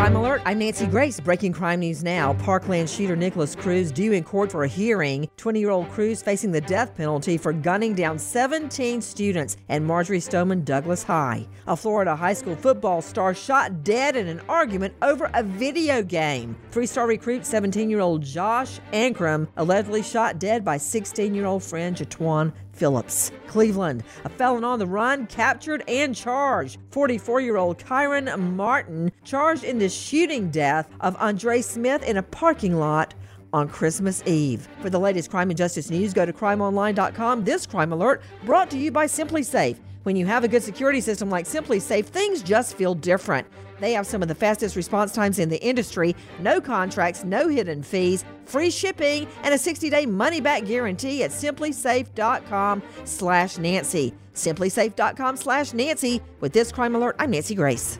Crime Alert, I'm Nancy Grace, breaking crime news now. Parkland shooter Nicholas Cruz due in court for a hearing. 20-year-old Cruz facing the death penalty for gunning down 17 students at Marjory Stoneman Douglas High. A Florida high school football star shot dead in an argument over a video game. Three-star recruit 17-year-old Josh Ankrum allegedly shot dead by 16-year-old friend Jatuan Phillips. Cleveland, a felon on the run, captured and charged. 44-year-old Kyron Martin charged in the shooting death of Andre Smith in a parking lot on Christmas Eve. For the latest crime and justice news, go to CrimeOnline.com. This Crime Alert brought to you by SimpliSafe. When you have a good security system like SimpliSafe, things just feel different. They have some of the fastest response times in the industry, no contracts, no hidden fees, free shipping, and a 60-day money-back guarantee at SimpliSafe.com/Nancy. SimpliSafe.com/Nancy. With this Crime Alert, I'm Nancy Grace.